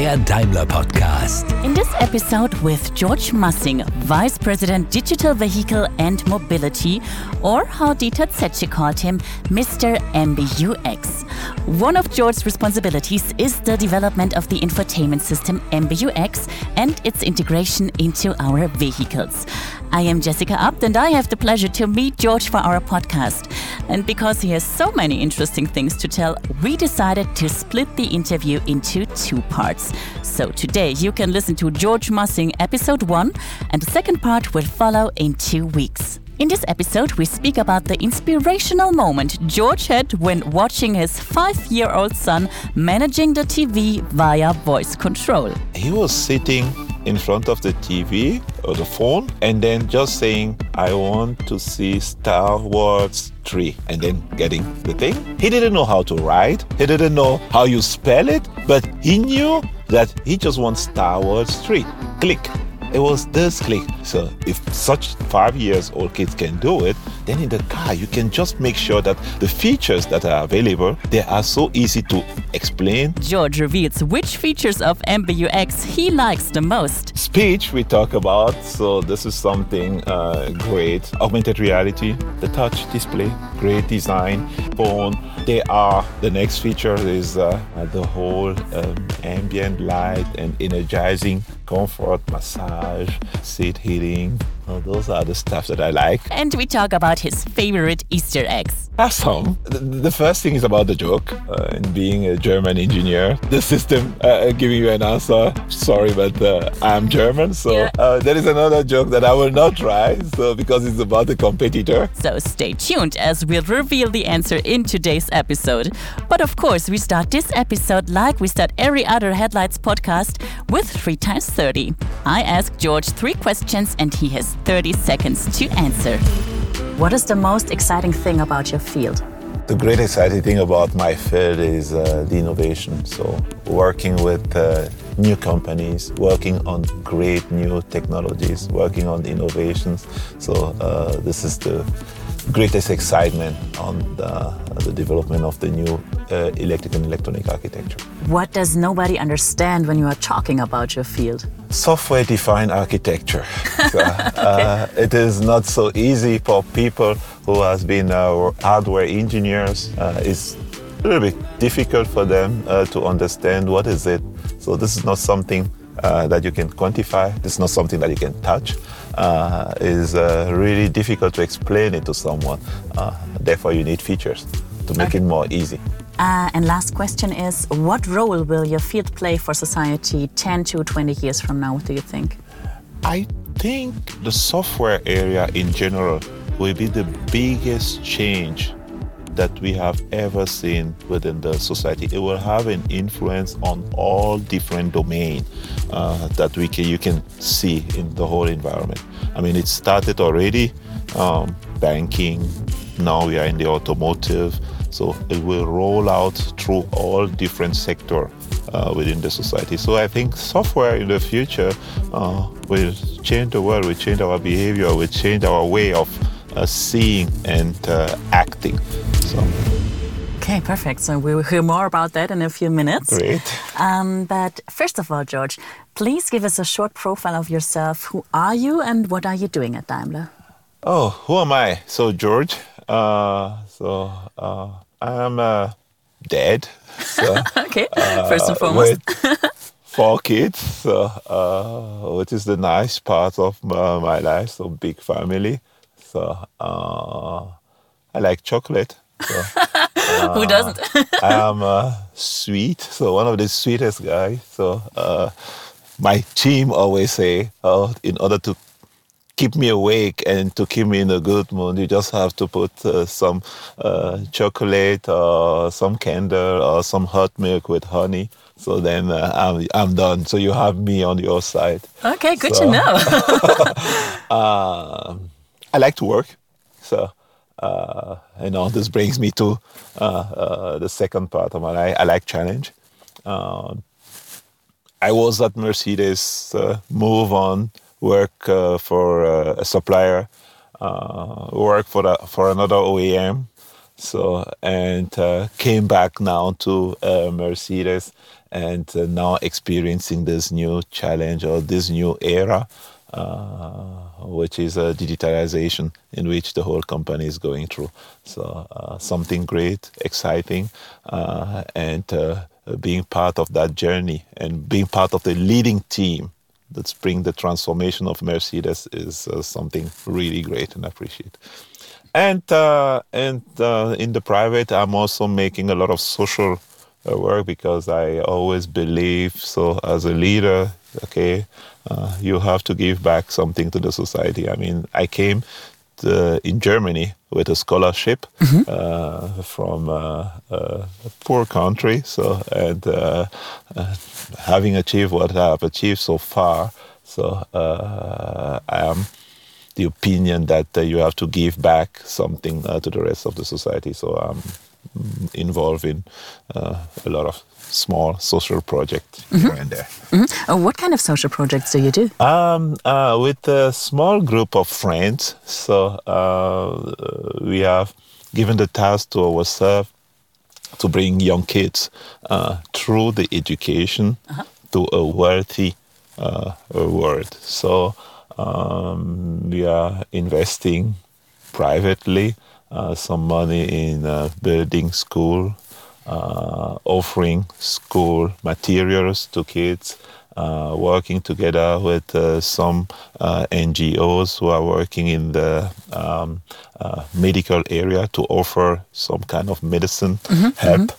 Der Daimler Podcast. In this episode with Georges Massing, Vice President Digital Vehicle and Mobility, or how Dieter Zetsche called him, Mr. MBUX. One of Georges' responsibilities is the development of the infotainment system MBUX and its integration into our vehicles. I am Jessica Abt and I have the pleasure to meet Georges for our podcast. And because he has so many interesting things to tell, we decided to split the interview into two parts. So today you can listen to Georges Massing episode 1 and the second part will follow in 2 weeks. In this episode, we speak about the inspirational moment Georges had when watching his 5-year-old son managing the TV via voice control. He was sitting in front of the TV or the phone and then just saying, I want to see Star Wars 3, and then getting the thing. He didn't know how to write, he didn't know how you spell it, but he knew that he just wants Star Wars 3. Click. It was this click. So if such 5-year-old kids can do it, then in the car you can just make sure that the features that are available, they are so easy to explain. Georges reveals which features of MBUX he likes the most. Speech we talk about, so this is something great. Augmented reality, the touch display, great design, phone. They are, the next feature is the whole ambient light and energizing comfort, massage, seat heating. Well, those are the stuff that I like. And we talk about his favorite Easter eggs. Awesome. The first thing is about the joke. And being a German engineer, the system giving you an answer. Sorry, but I'm German. So there is another joke that I will not try. So because it's about a competitor. So stay tuned as we'll reveal the answer in today's episode. But of course, we start this episode like we start every other Headlights podcast with 3 times 30. I asked Georges 3 questions and he has 30 seconds to answer. What is the most exciting thing about your field? The great exciting thing about my field is the innovation. So working with new companies, working on great new technologies, working on innovations. So this is the greatest excitement on the development of the new electric and electronic architecture. What does nobody understand when you are talking about your field? Software-defined architecture. So, okay. It is not so easy for people who has been hardware engineers. It's a little bit difficult for them to understand what is it. So this is not something that you can quantify. This is not something that you can touch. Is really difficult to explain it to someone. Therefore, you need features to make it more easy. And last question is, what role will your field play for society 10 to 20 years from now, do you think? I think the software area in general will be the biggest change that we have ever seen within the society. It will have an influence on all different domains that you can see in the whole environment. I mean, it started already, banking, now we are in the automotive, so it will roll out through all different sectors within the society. So I think software in the future will change the world, will change our behavior, will change our way of seeing and acting. So. Okay, perfect. So we will hear more about that in a few minutes. Great. But first of all, Georges, please give us a short profile of yourself. Who are you and what are you doing at Daimler? Oh, who am I? So, Georges. I am dad. So, okay, first and foremost. With 4 kids, so, which is the nice part of my life. So, big family. So, I like chocolate. So, who doesn't? I am sweet, so one of the sweetest guys. So my team always say, in order to keep me awake and to keep me in a good mood, you just have to put some chocolate or some candy or some hot milk with honey. So then I'm done. So you have me on your side. Okay, good to know. I like to work, so. And all this brings me to the second part of my life. I like challenge. I was at Mercedes, move on, work for a supplier, work for another OEM. So, and came back now to Mercedes and now experiencing this new challenge or this new era, which is a digitalization in which the whole company is going through. So, something great, exciting, and being part of that journey and being part of the leading team that's bringing the transformation of Mercedes is something really great and appreciate. And in the private, I'm also making a lot of social work because I always believe, so as a leader, you have to give back something to the society. I mean, I came in Germany with a scholarship from a poor country. So, having achieved what I have achieved so far, so I am the opinion that you have to give back something to the rest of the society. So I'm involved in a lot of small social projects here and there. What kind of social projects do you do? With a small group of friends. So we have given the task to ourselves to bring young kids through the education to a wealthy world. So we are investing privately some money in building school, offering school materials to kids, working together with some NGOs who are working in the medical area to offer some kind of medicine help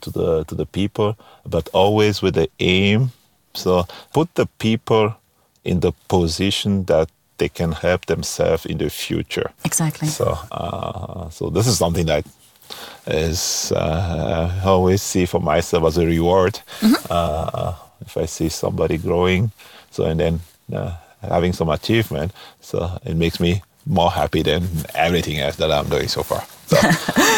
to the people, but always with the aim, so put the people in the position that they can help themselves in the future. Exactly. So this is something that is I always see for myself as a reward. If I see somebody growing, and then having some achievement, so it makes me more happy than everything else that I'm doing so far. So,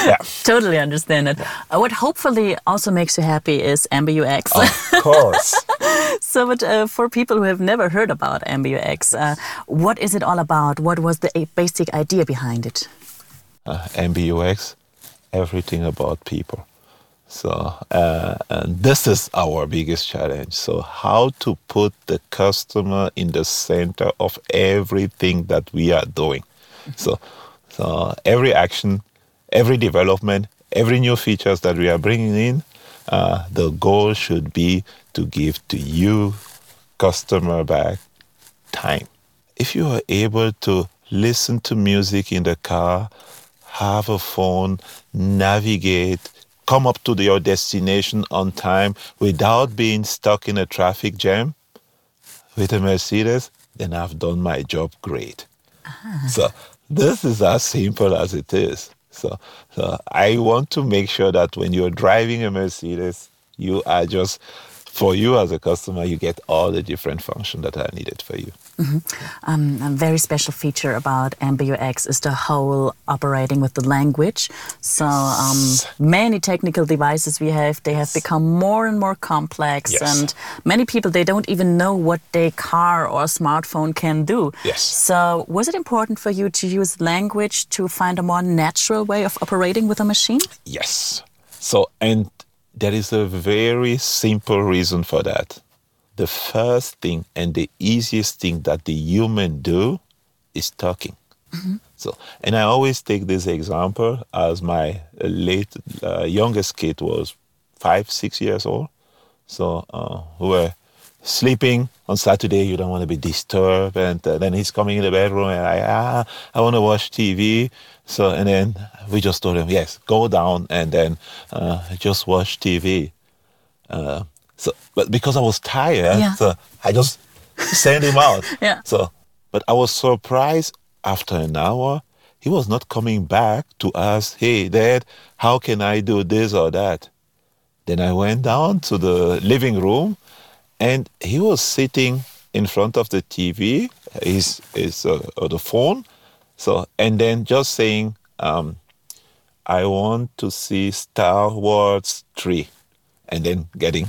yeah. Totally understand it. What hopefully also makes you happy is MBUX. Of course. So, but for people who have never heard about MBUX, what is it all about? What was the basic idea behind it? MBUX, everything about people. So, and this is our biggest challenge. So, how to put the customer in the center of everything that we are doing. So every action, every development, every new features that we are bringing in, the goal should be to give to you, customer, back time. If you are able to listen to music in the car, have a phone, navigate, come up to your destination on time without being stuck in a traffic jam with a Mercedes, then I've done my job great. So this is as simple as it is. So I want to make sure that when you're driving a Mercedes, you are just, for you as a customer, you get all the different functions that are needed for you. A very special feature about MBUX is the whole operating with the language. So many technical devices we have, they have become more and more complex. Yes. And many people, they don't even know what their car or smartphone can do. Yes. So was it important for you to use language to find a more natural way of operating with a machine? Yes. So, and there is a very simple reason for that. The first thing and the easiest thing that the human do is talking. So, and I always take this example as my youngest kid was 5-6 years old. So we were sleeping on Saturday. You don't want to be disturbed. And then he's coming in the bedroom and I want to watch TV. So, and then we just told him, yes, go down and then just watch TV. So, but because I was tired, so I just sent him out. So, but I was surprised after an hour, he was not coming back to ask, hey, Dad, how can I do this or that? Then I went down to the living room and he was sitting in front of the TV, his the phone. So, and then just saying, I want to see Star Wars 3 and then getting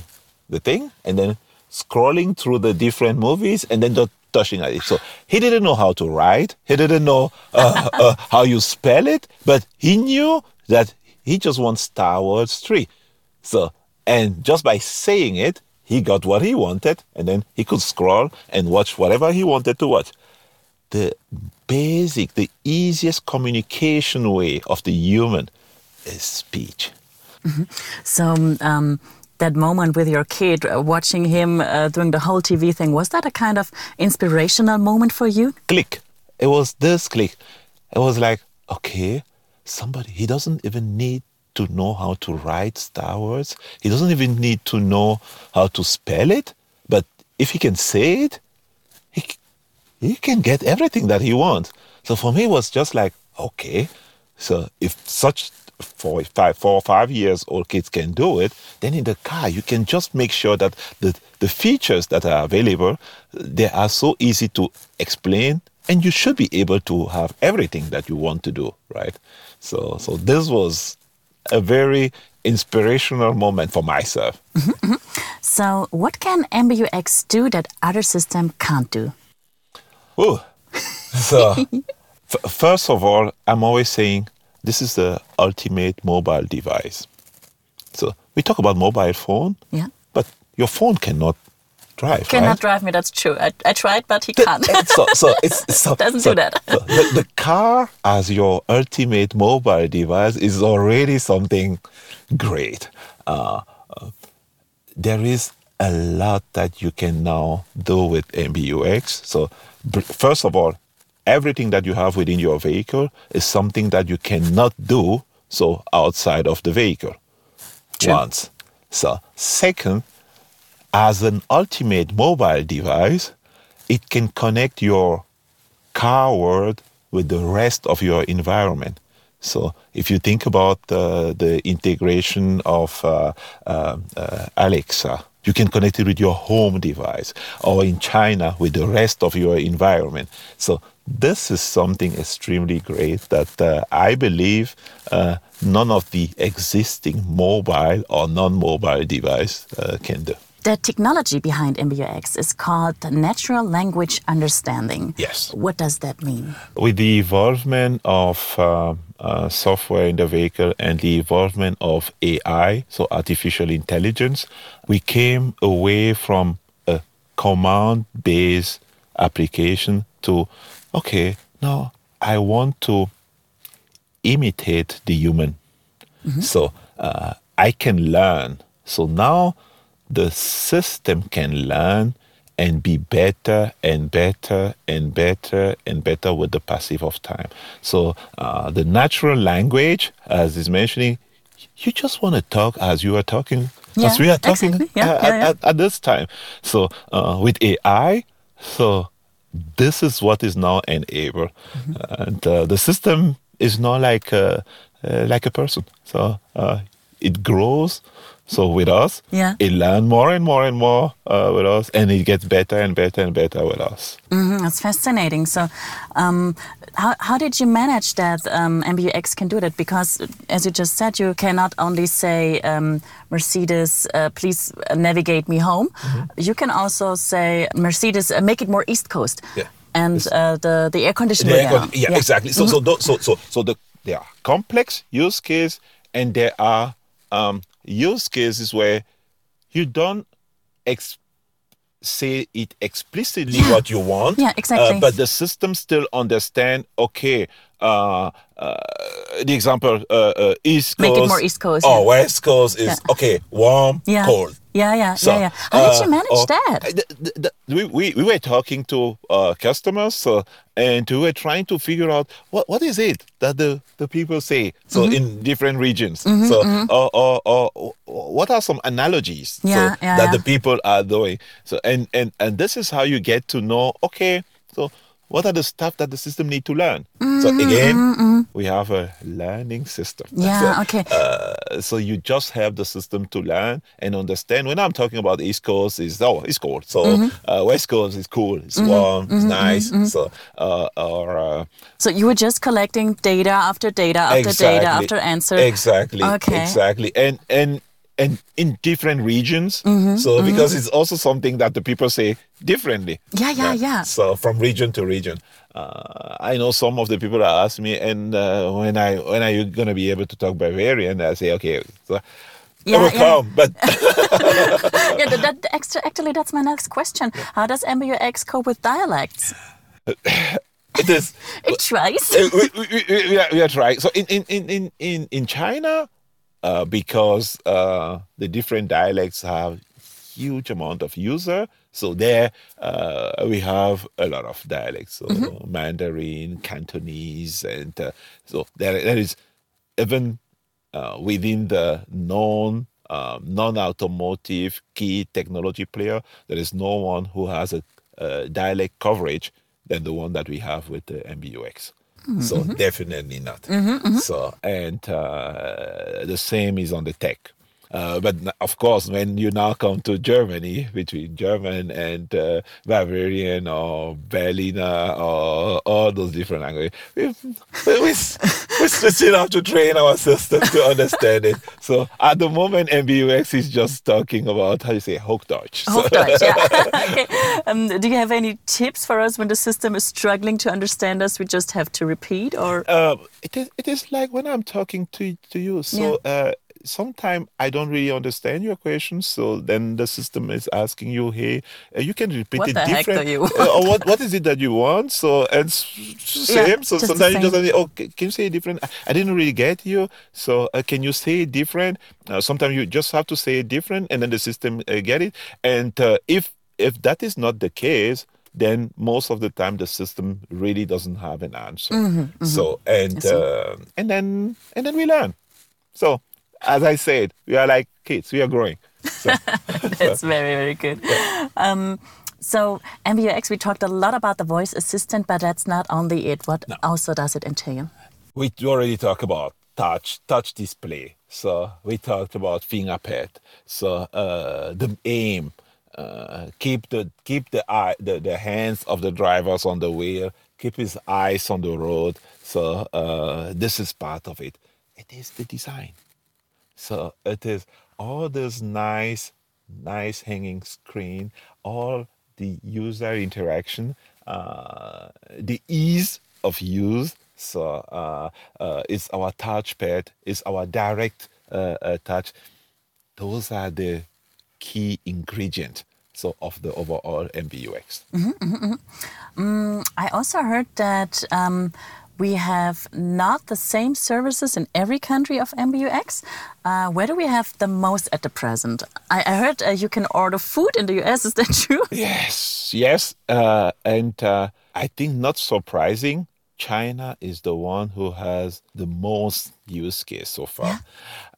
the thing, and then scrolling through the different movies, and then just touching at it. So he didn't know how to write. He didn't know how you spell it, but he knew that he just wants Star Wars 3. So, and just by saying it, he got what he wanted, and then he could scroll and watch whatever he wanted to watch. The basic, the easiest communication way of the human is speech. Mm-hmm. So that moment with your kid, watching him doing the whole TV thing, was that a kind of inspirational moment for you? Click. It was this click. It was like, okay, somebody, he doesn't even need to know how to write Star Wars. He doesn't even need to know how to spell it. But if he can say it, he can get everything that he wants. So for me, it was just like, okay, so if such 4 or 5 years old kids can do it, then in the car you can just make sure that the features that are available, they are so easy to explain, and you should be able to have everything that you want to do, right? So this was a very inspirational moment for myself. Mm-hmm, mm-hmm. So what can MBUX do that other system can't do? Oh, so first of all, I'm always saying this is the ultimate mobile device. So we talk about mobile phone, yeah, but your phone cannot drive. Cannot drive me. That's true. I tried, but he can't. It doesn't do that. So the car as your ultimate mobile device is already something great. There is a lot that you can now do with MBUX. So first of all, everything that you have within your vehicle is something that you cannot do so outside of the vehicle. True. Once. So second, as an ultimate mobile device, it can connect your car world with the rest of your environment. So if you think about the integration of Alexa, you can connect it with your home device, or in China with the rest of your environment. So this is something extremely great that I believe none of the existing mobile or non-mobile device can do. The technology behind MBUX is called Natural Language Understanding. Yes. What does that mean? With the involvement of software in the vehicle and the involvement of AI, so artificial intelligence, we came away from a command-based application to, okay, now I want to imitate the human. Mm-hmm. So I can learn. So now the system can learn and be better and better and better and better with the passage of time. So the natural language, as is mentioning, you just want to talk as you are talking, yeah, as we are talking, exactly. At this time. So with AI, so this is what is now enabled. Mm-hmm. And the system is not like a person. So it grows. So with us, yeah, it learns more and more and more with us, and it gets better and better and better with us. Mm-hmm, that's fascinating. So how did you manage that MBUX can do that? Because as you just said, you cannot only say, Mercedes, please navigate me home. Mm-hmm. You can also say, Mercedes, make it more East Coast. Yeah. And the air conditioner. Yeah, exactly. So, mm-hmm. There are complex use cases, and there are use cases where you don't say it explicitly, yeah, what you want, yeah, exactly. But the system still understand, okay, the example, East Coast. Make it more East Coast. Oh, yeah. West Coast is, yeah, okay, warm, yeah, cold. Yeah. How did you manage that? We were talking to customers, and we were trying to figure out what is it that the people say, so mm-hmm, in different regions. Mm-hmm, so mm-hmm. Or what are some analogies, yeah, so, yeah, that the people are doing? So and this is how you get to know, okay, so what are the stuff that the system need to learn? Mm-hmm, so again, mm-hmm, we have a learning system. Yeah, so, okay. So you just have the system to learn and understand. When I'm talking about East Coast, it's cold. So mm-hmm, West Coast is cool, it's mm-hmm, warm, mm-hmm, it's nice. Mm-hmm. So so you were just collecting data after data after answer. Exactly. Okay. Exactly. And and in different regions. Mm-hmm, so because it's also something that the people say differently. Yeah. So from region to region. I know some of the people that ask me, and when are you going to be able to talk Bavarian? I say, okay, so overcome. But actually, that's my next question. Yeah. How does MBUX cope with dialects? It tries. We are trying. So in China, because the different dialects have huge amount of user, so there we have a lot of dialects. So Mandarin, Cantonese, and so there is even within the non-automotive key technology player, there is no one who has a dialect coverage than the one that we have with the MBUX. Mm-hmm. So definitely not. Mm-hmm. So and the same is on the tech. But of course, when you now come to Germany, between German and Bavarian or Berliner or all those different languages, we still have to train our system to understand it. So at the moment, MBUX is just talking about, how you say, Hochdeutsch. Hochdeutsch, yeah. Okay. Do you have any tips for us when the system is struggling to understand us? We just have to repeat, or it is like when I'm talking to you. So. Yeah. Sometimes I don't really understand your question, so then the system is asking you, hey, you can repeat what it different. What is it that you want? So, and same. Yeah, so sometimes you just say, oh, can you say it different? I didn't really get you. So can you say it different? Sometimes you just have to say it different, and then the system get it. And if that is not the case, then most of the time the system really doesn't have an answer. Mm-hmm. So and then we learn. So. As I said, we are like kids. We are growing. So. That's very, very good. Yeah. So MBUX, we talked a lot about the voice assistant, but that's not only it. What also does it entail? We already talked about touch display. So we talked about fingerpad. So the aim, keep the hands of the drivers on the wheel, keep his eyes on the road. So this is part of it. It is the design. So it is all this nice hanging screen, all the user interaction, the ease of use. So it's our touchpad, it's our direct touch. Those are the key ingredients. So of the overall MBUX. Mm-hmm, mm-hmm. I also heard that we have not the same services in every country of MBUX. Where do we have the most at the present? I heard you can order food in the US. Is that true? Yes. And I think not surprising, China is the one who has the most use case so far. Yeah.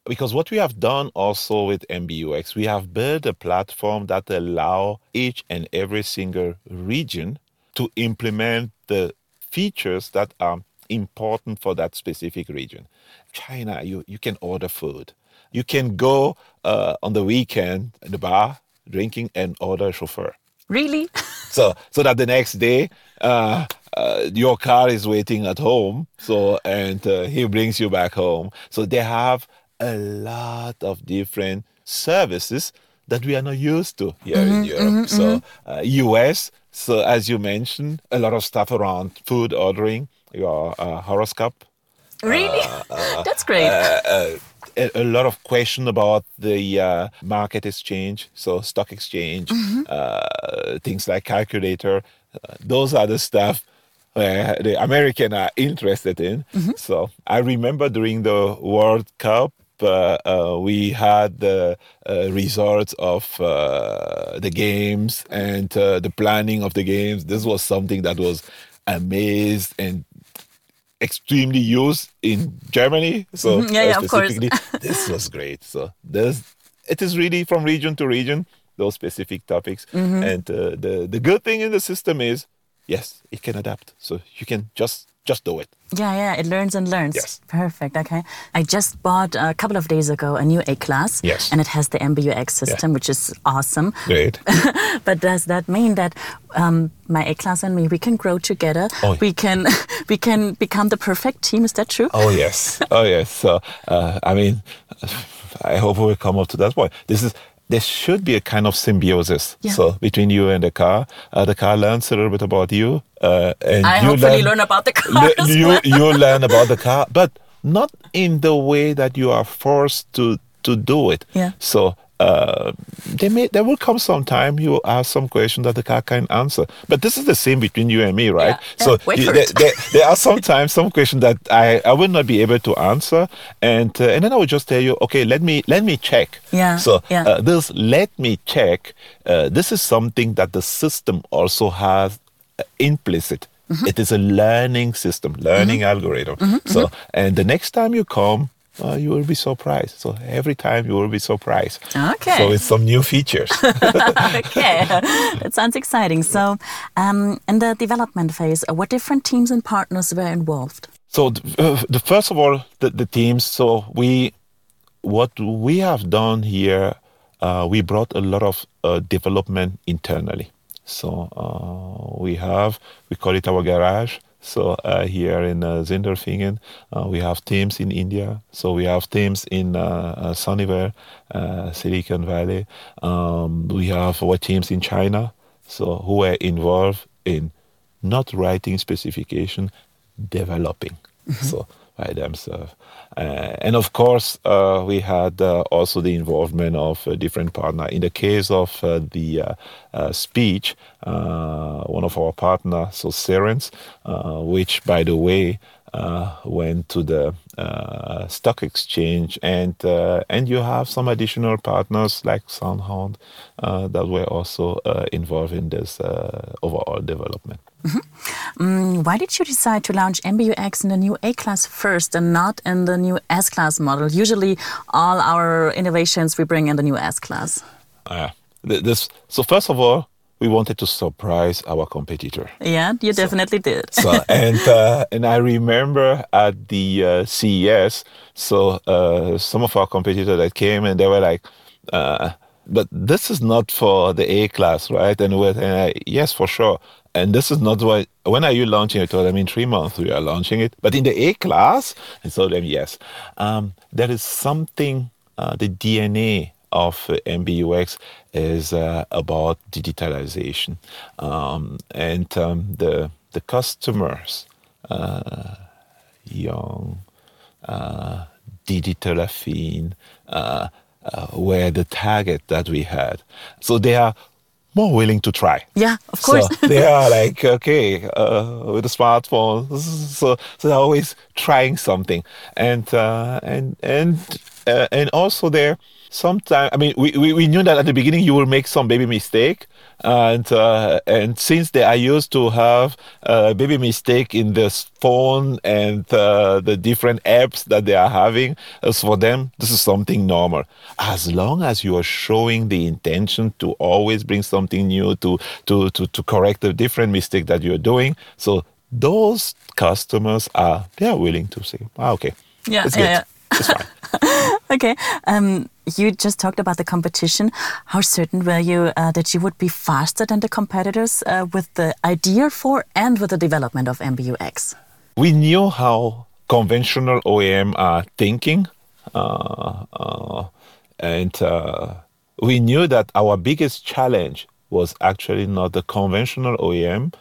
Because what we have done also with MBUX, we have built a platform that allows each and every single region to implement the features that are important for that specific region. China, you can order food. You can go on the weekend in the bar drinking and order a chauffeur. Really? so that the next day your car is waiting at home. So and he brings you back home. So they have a lot of different services that we are not used to here in Europe. US. So as you mentioned, a lot of stuff around food ordering, your horoscope. Really? That's great. A lot of question about the market exchange, so stock exchange, things like calculator. Those are the stuff where the Americans are interested in. Mm-hmm. So I remember during the World Cup, we had the results of the games and the planning of the games. This was something that was amazed and extremely used in Germany. So specifically, of course. This was great. So it is really from region to region, those specific topics. Mm-hmm. And the good thing in the system is yes, it can adapt. So you can just do it. Yeah, it learns and learns. Yes. Perfect, okay. I just bought a couple of days ago a new A-Class. Yes. And it has the MBUX system, which is awesome. Great. But does that mean that my A-Class and me, we can grow together? Oh, yeah. We can become the perfect team, is that true? Oh, yes. So, I hope we'll come up to that point. There should be a kind of symbiosis. Yeah. So between you and the car learns a little bit about you. And I hopefully learn about the car. You learn about the car, but not in the way that you are forced to do it. Yeah. So there will come some time you will ask some question that the car can answer. But this is the same between you and me, right? Yeah. So there are sometimes some questions that I will not be able to answer, and then I will just tell you, okay, let me check. Yeah. So this let me check. This is something that the system also has implicit. Mm-hmm. It is a learning system, learning mm-hmm. algorithm. Mm-hmm. So and the next time you come. You will be surprised. So every time you will be surprised. Okay. So it's some new features. Okay. That sounds exciting. So in the development phase, what different teams and partners were involved? So first of all, the teams. So what we have done here, we brought a lot of development internally. So we call it our garage. So here in Sindelfingen, we have teams in India. So we have teams in Sunnyvale, Silicon Valley. We have our teams in China, so who were involved in not writing specification, developing. Mm-hmm. So by themselves. And of course, we had also the involvement of different partners. In the case of the speech, one of our partners, so Serens, which, by the way, went to the stock exchange. And you have some additional partners like Soundhound that were also involved in this overall development. Mm-hmm. Why did you decide to launch MBUX in the new A-Class first and not in the new S-Class model? Usually all our innovations we bring in the new S-Class. So first of all, we wanted to surprise our competitor. Yeah, you definitely did. And I remember at the CES, some of our competitors that came and they were like, but this is not for the A-Class, right? Yes, for sure. And this is not why. When are you launching it? Well, in 3 months we are launching it. But in the A-Class, I told them yes. There is something. The DNA of MBUX is about digitalization, the customers, young, digital affine, were the target that we had. So they are more willing to try. Yeah, of course. So they are like, okay, with a smartphone, so they're always trying something, and also there. Sometimes, we knew that at the beginning you will make some baby mistake, and since they are used to have baby mistake in the phone and the different apps that they are having, as for them this is something normal. As long as you are showing the intention to always bring something new to correct the different mistake that you are doing, so those customers are willing to say, okay, it's good, it's fine. Okay, you just talked about the competition. How certain were you that you would be faster than the competitors with the idea for and with the development of MBUX? We knew how conventional OEM are thinking, and we knew that our biggest challenge was actually not the conventional OEM,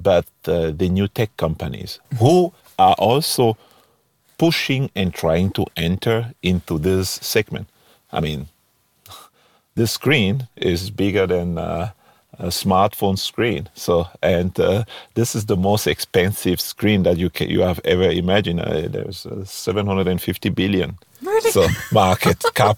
but the new tech companies who are also pushing and trying to enter into this segment. This screen is bigger than a smartphone screen. So, this is the most expensive screen that you have ever imagined. There's $750 billion really? So market cap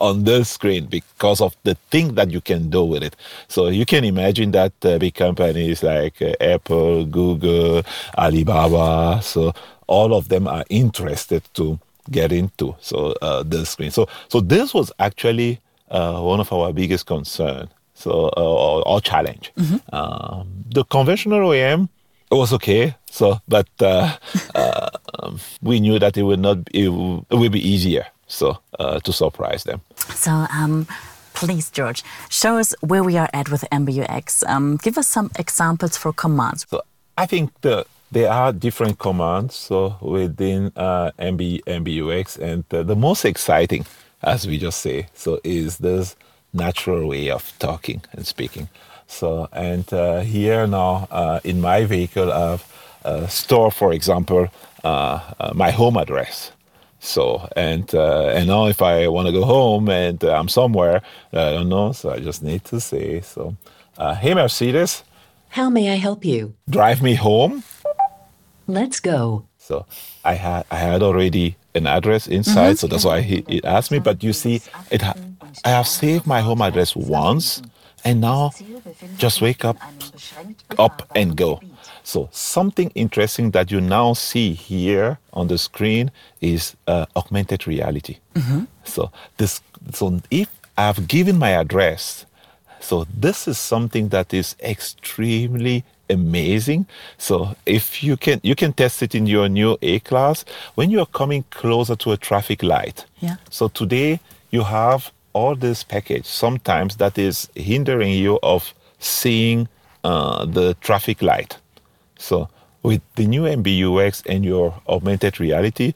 on this screen because of the thing that you can do with it. So you can imagine that big companies like Apple, Google, Alibaba. So all of them are interested to get into the screen. So this was actually one of our biggest concerns. so or challenge. Mm-hmm. The conventional OEM was okay, but we knew that it would be easier. To surprise them. Please, George, show us where we are at with MBUX. Give us some examples for commands. So I think there are different commands within MBUX, and the most exciting, as we just say, is this natural way of talking and speaking. And here now in my vehicle, I've stored, for example, my home address. And now if I want to go home and I'm somewhere I don't know, so I just need to say hey Mercedes, how may I help you? Drive me home. Let's go. So I had already an address inside, mm-hmm. So that's why it asked me. But you see, I have saved my home address once, and now just wake up and go. So something interesting that you now see here on the screen is augmented reality. Mm-hmm. So if I've given my address, this is something that is extremely amazing. So if you can test it in your new A-Class when you are coming closer to a traffic light. Yeah. So today you have all this package sometimes that is hindering you of seeing the traffic light. So with the new MBUX and your augmented reality,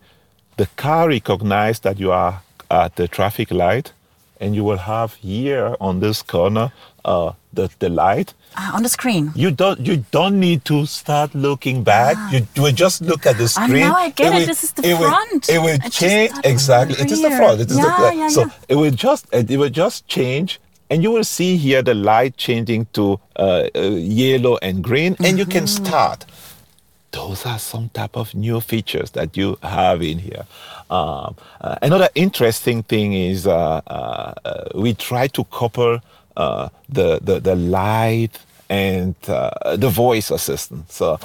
the car recognizes that you are at the traffic light, and you will have here on this corner the light on the screen. You don't need to start looking back. You will just look at the screen. Now I get it. This is the front. It will change exactly. It is the front. It is It will just change. And you will see here the light changing to yellow and green, and you can start. Those are some type of new features that you have in here. Another interesting thing is we try to couple the light and the voice assistant. So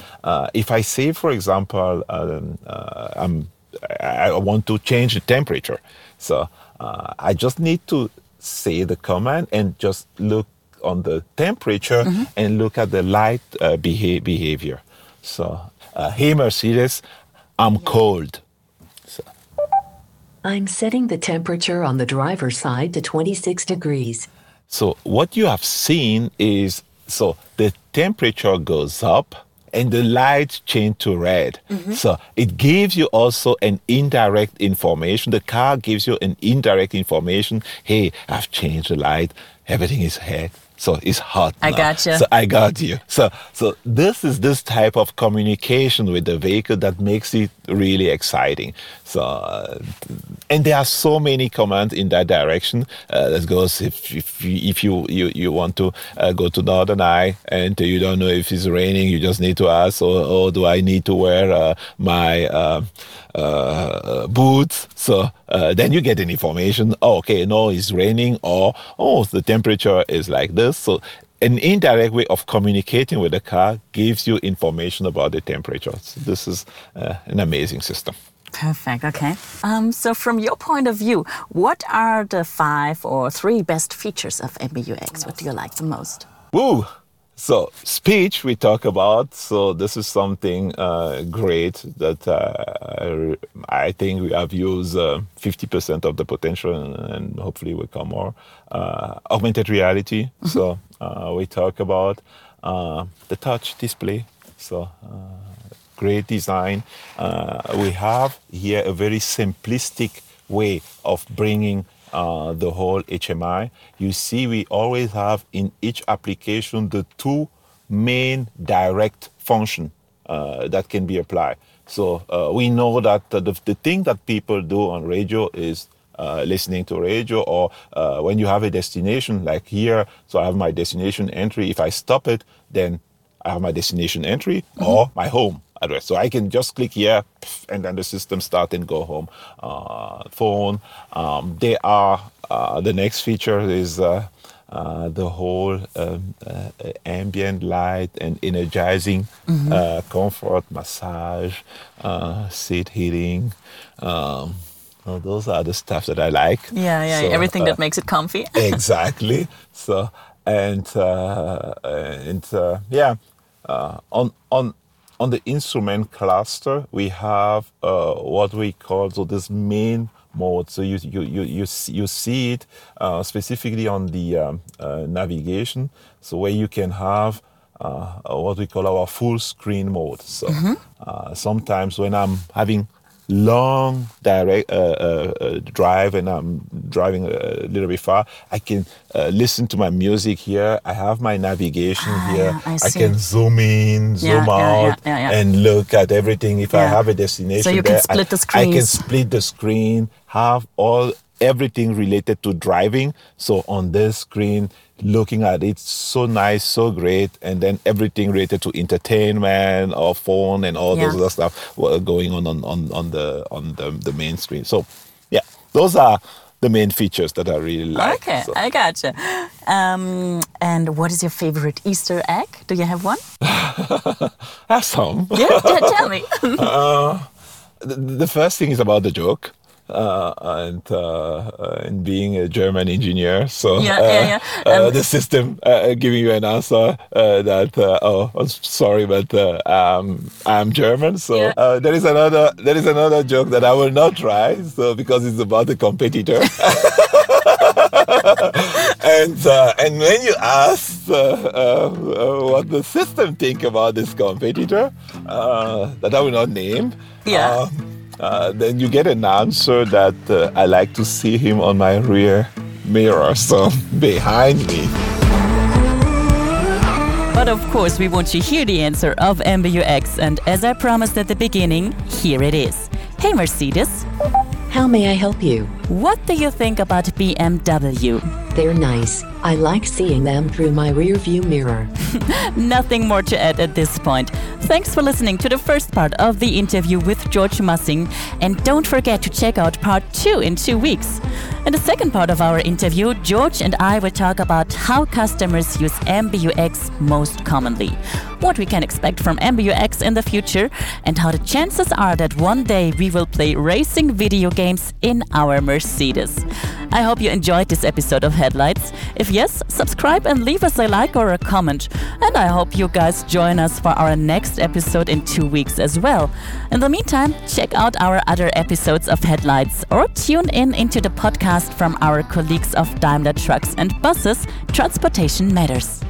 if I say, for example, I want to change the temperature, so I just need to say the command and just look on the temperature, mm-hmm. and look at the light behavior. So hey Mercedes, I'm cold. I'm setting the temperature on the driver's side to 26 degrees. So what you have seen is, the temperature goes up and the light changed to red. Mm-hmm. So it gives you also an indirect information. The car gives you an indirect information. Hey, I've changed the light. Everything is red. So it's hot now. I got you. So I got you. So this is this type of communication with the vehicle that makes it really exciting. And there are so many commands in that direction. That goes if you want to go to Northern Eye and you don't know if it's raining, you just need to ask, or do I need to wear my boots? So then you get an information. Oh, okay, no, it's raining, or the temperature is like this. So an indirect way of communicating with the car gives you information about the temperature. So this is an amazing system. Perfect. Okay. So from your point of view, what are the 5 or 3 best features of MBUX? What do you like the most? Woo! So speech we talk about. So this is something great that I think we have used 50% of the potential, and hopefully will come more. Augmented reality. So we talk about the touch display. So great design. We have here a very simplistic way of bringing the whole HMI. You see, we always have in each application the 2 main direct functions that can be applied. So we know that the thing that people do on radio is listening to radio, or when you have a destination like here. So I have my destination entry. If I stop it, then I have my destination entry, mm-hmm. or my home address. So I can just click here, and then the system starts and go home. Phone. The next feature is the whole ambient light and energizing, mm-hmm. Comfort, massage, seat heating. Those are the stuff that I like. Everything that makes it comfy. Exactly. So On the instrument cluster, we have what we call this main mode. So you see it specifically on the navigation. So where you can have what we call our full screen mode. So sometimes when I'm having long drive and I'm driving a little bit far, I can listen to my music here. I have my navigation here. I can zoom in, zoom out. And look at everything. If I have a destination, so you can split the screen. I can split the screen, have everything related to driving. So on this screen, looking at it, so nice, so great, and then everything related to entertainment or phone and all those other stuff going on the main screen. So, yeah, those are the main features that I really like. Okay, so. I gotcha. And what is your favorite Easter egg? Do you have one? I have some. Yeah, tell me. The first thing is about the joke. And being a German engineer, so the system giving you an answer that I'm sorry, but I'm German. So there is another joke that I will not try, so because it's about the competitor. And when you ask what the system think about this competitor, that I will not name. Then you get an answer that I like to see him on my rear mirror, so behind me. But of course, we want to hear the answer of MBUX, and as I promised at the beginning, here it is. Hey Mercedes. How may I help you? What do you think about BMW? They're nice. I like seeing them through my rearview mirror. Nothing more to add at this point. Thanks for listening to the first part of the interview with Georges Massing, and don't forget to check out part 2 in 2 weeks. In the second part of our interview, George and I will talk about how customers use MBUX most commonly, what we can expect from MBUX in the future, and how the chances are that one day we will play racing video games in our Mercedes. I hope you enjoyed this episode of Headlights. If yes, subscribe and leave us a like or a comment. And I hope you guys join us for our next episode in 2 weeks as well. In the meantime, check out our other episodes of Headlights or tune in into the podcast from our colleagues of Daimler Trucks and Buses, Transportation Matters.